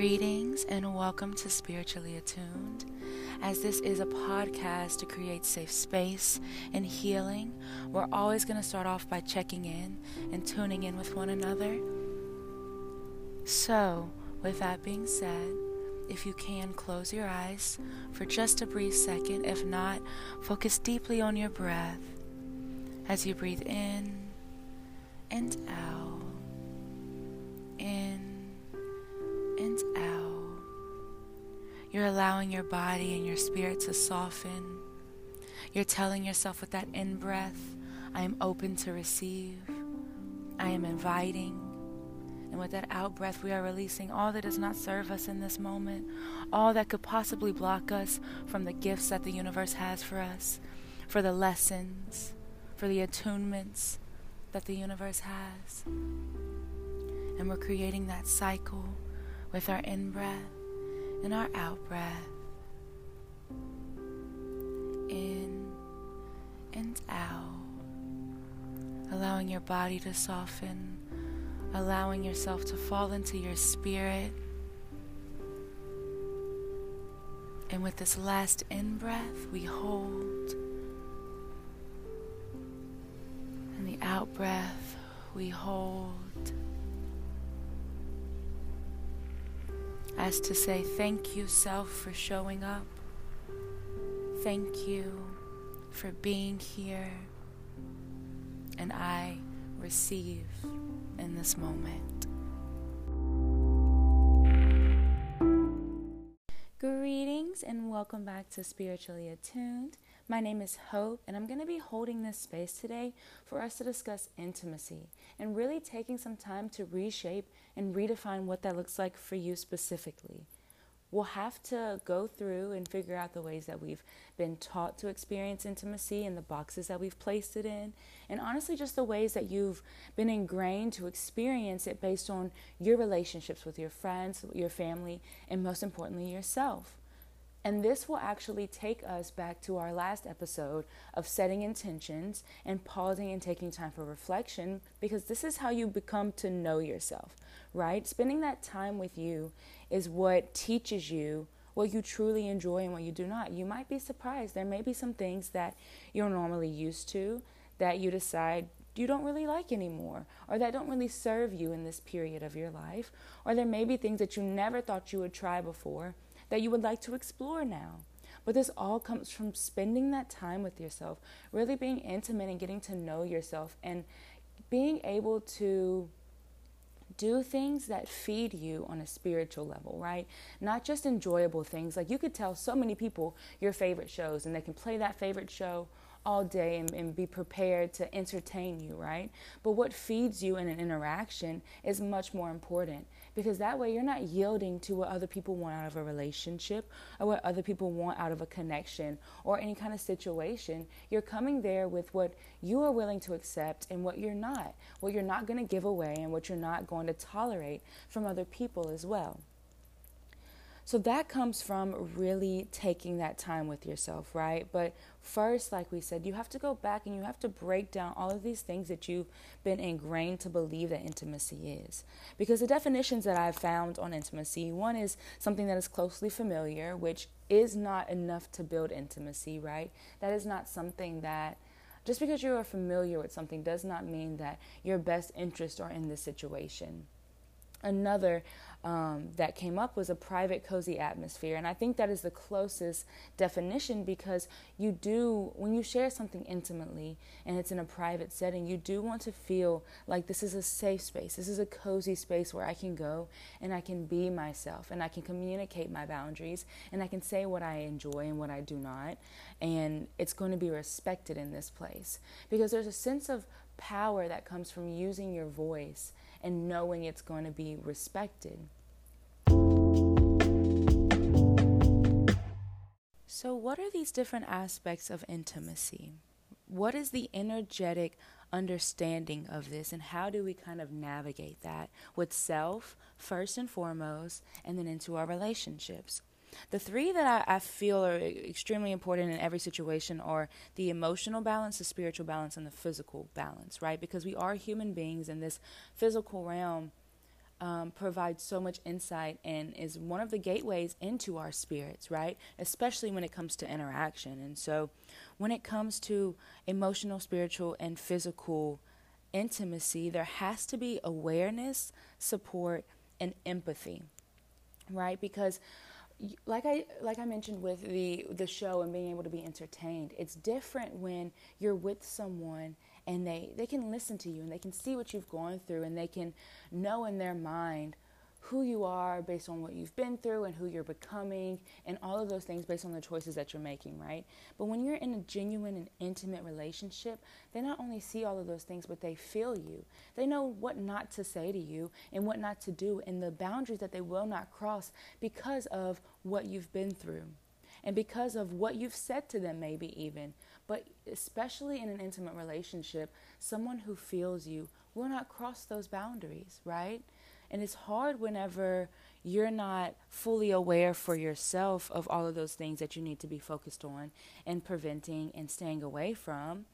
Greetings and welcome to Spiritually Attuned, as this is a podcast to create safe space and healing. We're always going to start off by checking in and tuning in with one another. So, with that being said, if you can, close your eyes for just a brief second. If not, focus deeply on your breath as you breathe in and out, in and out. You're allowing your body and your spirit to soften. You're telling yourself with that in-breath, I am open to receive. I am inviting. And with that out-breath, we are releasing all that does not serve us in this moment, all that could possibly block us from the gifts that the universe has for us, for the lessons, for the attunements that the universe has. And we're creating that cycle with our in-breath and our out-breath. In and out. Allowing your body to soften. Allowing yourself to fall into your spirit. And with this last in-breath, we hold. And the out-breath, we hold. As to say, thank you, self, for showing up. Thank you for being here. And I receive in this moment. Greetings and welcome back to Spiritually Attuned. My name is Hope, and I'm going to be holding this space today for us to discuss intimacy and really taking some time to reshape and redefine what that looks like for you specifically. We'll have to go through and figure out the ways that we've been taught to experience intimacy and the boxes that we've placed it in, and honestly just the ways that you've been ingrained to experience it based on your relationships with your friends, your family, and most importantly, yourself. And this will actually take us back to our last episode of setting intentions and pausing and taking time for reflection, because this is how you become to know yourself, right? Spending that time with you is what teaches you what you truly enjoy and what you do not. You might be surprised. There may be some things that you're normally used to that you decide you don't really like anymore, or that don't really serve you in this period of your life, or there may be things that you never thought you would try before that you would like to explore now. But this all comes from spending that time with yourself, really being intimate and getting to know yourself and being able to do things that feed you on a spiritual level, right? Not just enjoyable things. Like, you could tell so many people your favorite shows and they can play that favorite show all day and be prepared to entertain you, right? But what feeds you in an interaction is much more important, because that way you're not yielding to what other people want out of a relationship or what other people want out of a connection or any kind of situation. You're coming there with what you are willing to accept and what you're not going to give away and what you're not going to tolerate from other people as well. So that comes from really taking that time with yourself, right? But first, like we said, you have to go back and you have to break down all of these things that you've been ingrained to believe that intimacy is. Because the definitions that I've found on intimacy, one is something that is closely familiar, which is not enough to build intimacy, right? That is not something that, just because you are familiar with something does not mean that your best interests are in this situation. Another that came up was a private, cozy atmosphere. And I think that is the closest definition, because you do, when you share something intimately and it's in a private setting, you do want to feel like this is a safe space. This is a cozy space where I can go and I can be myself and I can communicate my boundaries and I can say what I enjoy and what I do not. And it's going to be respected in this place, because there's a sense of power that comes from using your voice and knowing it's going to be respected. So what are these different aspects of intimacy? What is the energetic understanding of this, and how do we kind of navigate that with self first and foremost, and then into our relationships? The three that I feel are extremely important in every situation are the emotional balance, the spiritual balance, and the physical balance, right? Because we are human beings in this physical realm. provides so much insight and is one of the gateways into our spirits, right? Especially when it comes to interaction. And so when it comes to emotional, spiritual, and physical intimacy, there has to be awareness, support, and empathy, right? Because like I mentioned with the show and being able to be entertained, it's different when you're with someone and they can listen to you and they can see what you've gone through and they can know in their mind who you are based on what you've been through and who you're becoming and all of those things based on the choices that you're making, right? But when you're in a genuine and intimate relationship, they not only see all of those things, but they feel you. They know what not to say to you and what not to do and the boundaries that they will not cross because of what you've been through and because of what you've said to them maybe even. But especially in an intimate relationship, someone who feels you will not cross those boundaries, right? And it's hard whenever you're not fully aware for yourself of all of those things that you need to be focused on and preventing and staying away from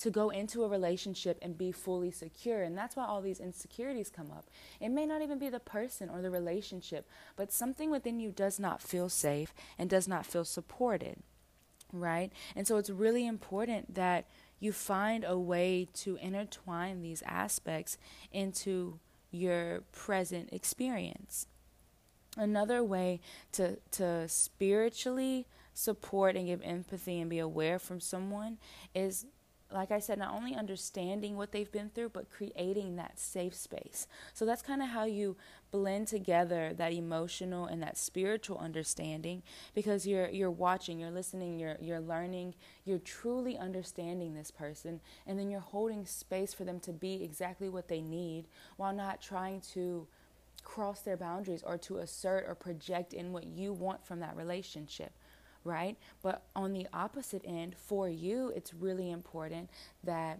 to go into a relationship and be fully secure. And that's why all these insecurities come up. It may not even be the person or the relationship, but something within you does not feel safe and does not feel supported, right? And so it's really important that you find a way to intertwine these aspects into your present experience. Another way to spiritually support and give empathy and be aware from someone is, like I said, not only understanding what they've been through, but creating that safe space. So that's kind of how you blend together that emotional and that spiritual understanding, because you're watching, you're listening, you're learning, you're truly understanding this person, and then you're holding space for them to be exactly what they need while not trying to cross their boundaries or to assert or project in what you want from that relationship. Right? But on the opposite end, for you, it's really important that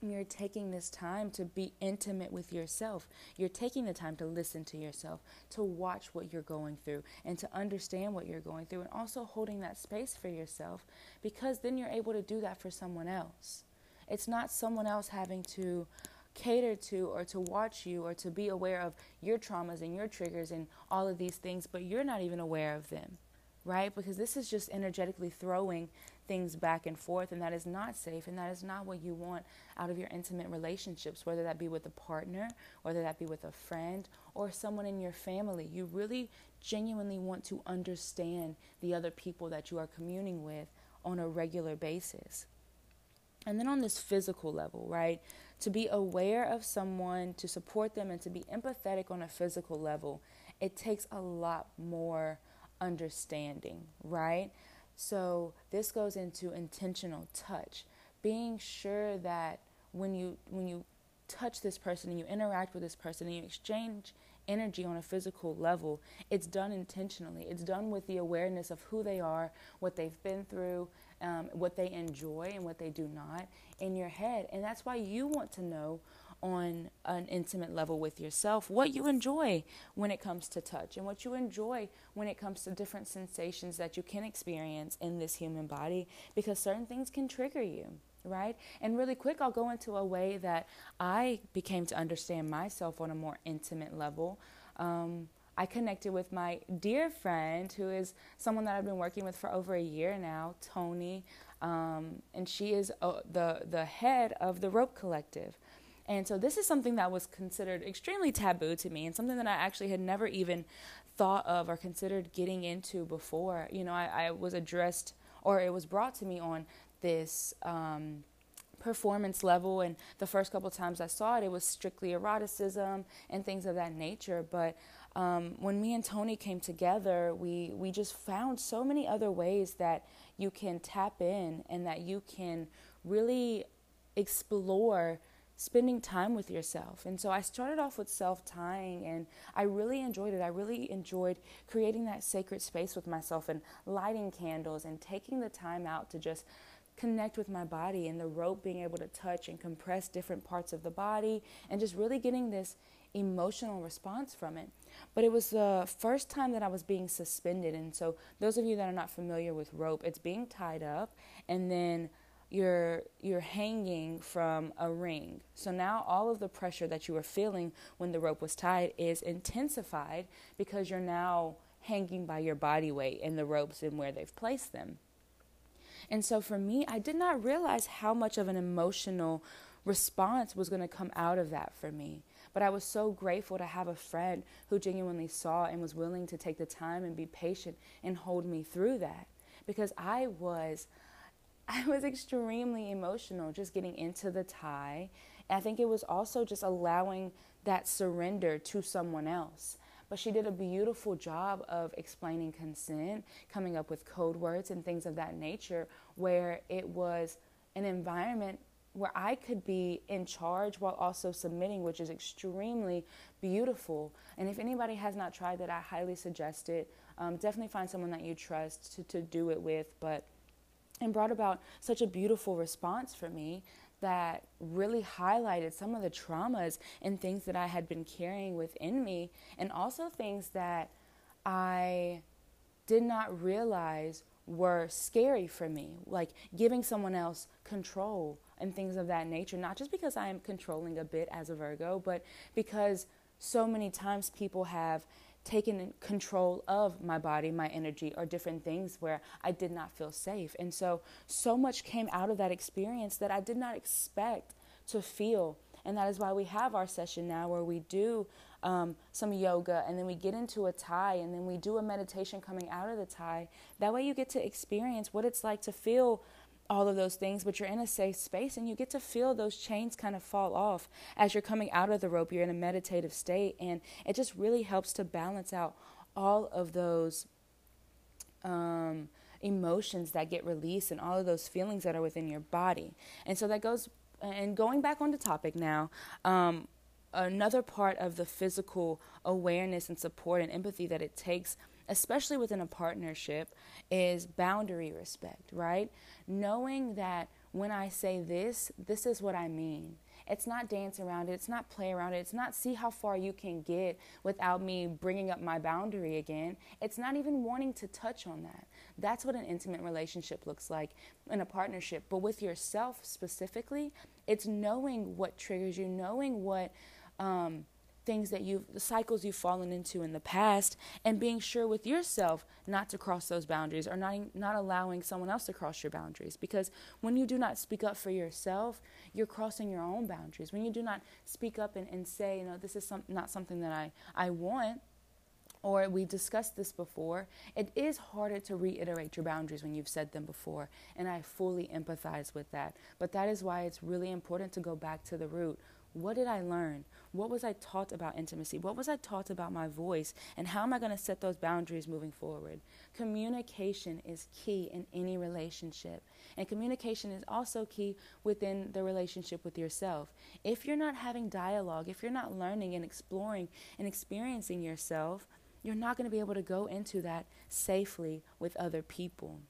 you're taking this time to be intimate with yourself. You're taking the time to listen to yourself, to watch what you're going through, and to understand what you're going through, and also holding that space for yourself, because then you're able to do that for someone else. It's not someone else having to cater to or to watch you or to be aware of your traumas and your triggers and all of these things, but you're not even aware of them. Right? Because this is just energetically throwing things back and forth, and that is not safe, and that is not what you want out of your intimate relationships, whether that be with a partner, whether that be with a friend, or someone in your family. You really genuinely want to understand the other people that you are communing with on a regular basis. And then on this physical level, right? To be aware of someone, to support them, and to be empathetic on a physical level, it takes a lot more understanding, right? So this goes into intentional touch, being sure that when you touch this person and you interact with this person and you exchange energy on a physical level, it's done intentionally. It's done with the awareness of who they are, what they've been through, what they enjoy and what they do not in your head. And that's why you want to know on an intimate level with yourself what you enjoy when it comes to touch and what you enjoy when it comes to different sensations that you can experience in this human body, because certain things can trigger you, right? And really quick, I'll go into a way that I became to understand myself on a more intimate level. I connected with my dear friend, who is someone that I've been working with for over a year now, Toni, and she is the head of the Rope Collective. And so this is something that was considered extremely taboo to me, and something that I actually had never even thought of or considered getting into before. You know, I was addressed, or it was brought to me on this performance level, and the first couple of times I saw it, it was strictly eroticism and things of that nature. But when me and Toni came together, we just found so many other ways that you can tap in and that you can really explore spending time with yourself. And so I started off with self-tying, and I really enjoyed it. I really enjoyed creating that sacred space with myself and lighting candles and taking the time out to just connect with my body, and the rope being able to touch and compress different parts of the body and just really getting this emotional response from it. But it was the first time that I was being suspended. And so those of you that are not familiar with rope, it's being tied up and then you're hanging from a ring. So now all of the pressure that you were feeling when the rope was tied is intensified because you're now hanging by your body weight and the ropes and where they've placed them. And so for me, I did not realize how much of an emotional response was going to come out of that for me. But I was so grateful to have a friend who genuinely saw and was willing to take the time and be patient and hold me through that. Because I was extremely emotional just getting into the tie. And I think it was also just allowing that surrender to someone else. But she did a beautiful job of explaining consent, coming up with code words and things of that nature, where it was an environment where I could be in charge while also submitting, which is extremely beautiful. And if anybody has not tried that, I highly suggest it. Definitely find someone that you trust to do it with. But it brought about such a beautiful response for me that really highlighted some of the traumas and things that I had been carrying within me, and also things that I did not realize were scary for me, like giving someone else control and things of that nature, not just because I am controlling a bit as a Virgo, but because so many times people have taken control of my body, my energy, or different things where I did not feel safe. And so much came out of that experience that I did not expect to feel. And that is why we have our session now where we do some yoga, and then we get into a tie, and then we do a meditation coming out of the tie. That way you get to experience what it's like to feel all of those things, but you're in a safe space and you get to feel those chains kind of fall off as you're coming out of the rope. You're in a meditative state, and it just really helps to balance out all of those emotions that get released and all of those feelings that are within your body. And so that goes, and going back on the topic now, another part of the physical awareness and support and empathy that it takes, especially within a partnership, is boundary respect, right? Knowing that when I say this, this is what I mean. It's not dance around it. It's not play around it. It's not see how far you can get without me bringing up my boundary again. It's not even wanting to touch on that. That's what an intimate relationship looks like in a partnership. But with yourself specifically, it's knowing what triggers you, knowing what things that the cycles you've fallen into in the past, and being sure with yourself not to cross those boundaries, or not allowing someone else to cross your boundaries. Because when you do not speak up for yourself, you're crossing your own boundaries. When you do not speak up and say, you know, this is not something that I want, or we discussed this before, it is harder to reiterate your boundaries when you've said them before, and I fully empathize with that. But that is why it's really important to go back to the root. What did I learn? What was I taught about intimacy? What was I taught about my voice? And how am I going to set those boundaries moving forward? Communication is key in any relationship. And communication is also key within the relationship with yourself. If you're not having dialogue, if you're not learning and exploring and experiencing yourself, you're not going to be able to go into that safely with other people.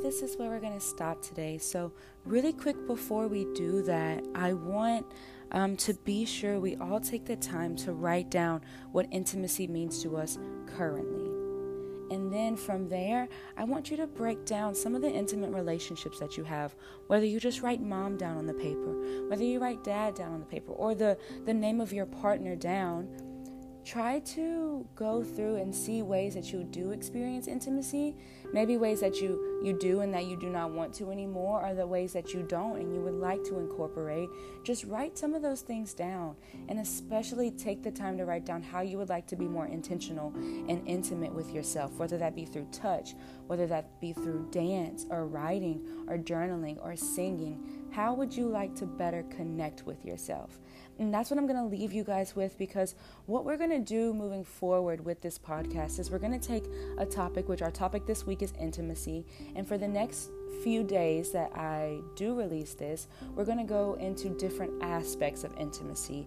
This is where we're going to stop today. So really quick before we do that, I want to be sure we all take the time to write down what intimacy means to us currently. And then from there, I want you to break down some of the intimate relationships that you have, whether you just write mom down on the paper, whether you write dad down on the paper, or the name of your partner down. Try to go through and see ways that you do experience intimacy, maybe ways that you do and that you do not want to anymore, or the ways that you don't and you would like to incorporate. Just write some of those things down, and especially take the time to write down how you would like to be more intentional and intimate with yourself, whether that be through touch, whether that be through dance or writing or journaling or singing. How would you like to better connect with yourself? And that's what I'm going to leave you guys with, because what we're going to do moving forward with this podcast is we're going to take a topic, which our topic this week is intimacy. And for the next few days that I do release this, we're going to go into different aspects of intimacy.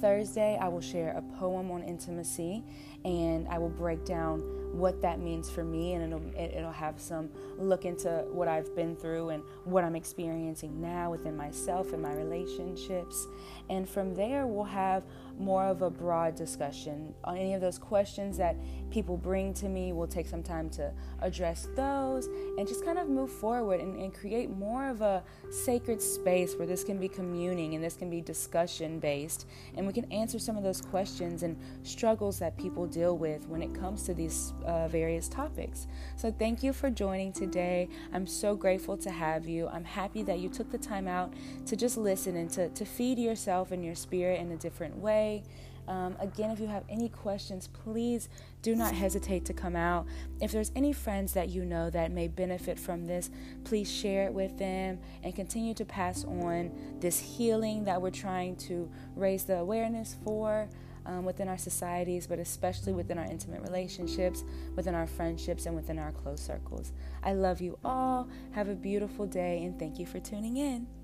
Thursday, I will share a poem on intimacy. and I will break down what that means for me, and it'll have some look into what I've been through and what I'm experiencing now within myself and my relationships. And from there, we'll have more of a broad discussion. On any of those questions that people bring to me, we'll take some time to address those and just kind of move forward and create more of a sacred space where this can be communing and this can be discussion based, and we can answer some of those questions and struggles that people deal with when it comes to these various topics. So thank you for joining today. I'm so grateful to have you. I'm happy that you took the time out to just listen and to feed yourself and your spirit in a different way. Again, if you have any questions, please do not hesitate to come out. If there's any friends that you know that may benefit from this, please share it with them and continue to pass on this healing that we're trying to raise the awareness for within our societies, but especially within our intimate relationships, within our friendships, and within our close circles. I love you all. Have a beautiful day, and thank you for tuning in.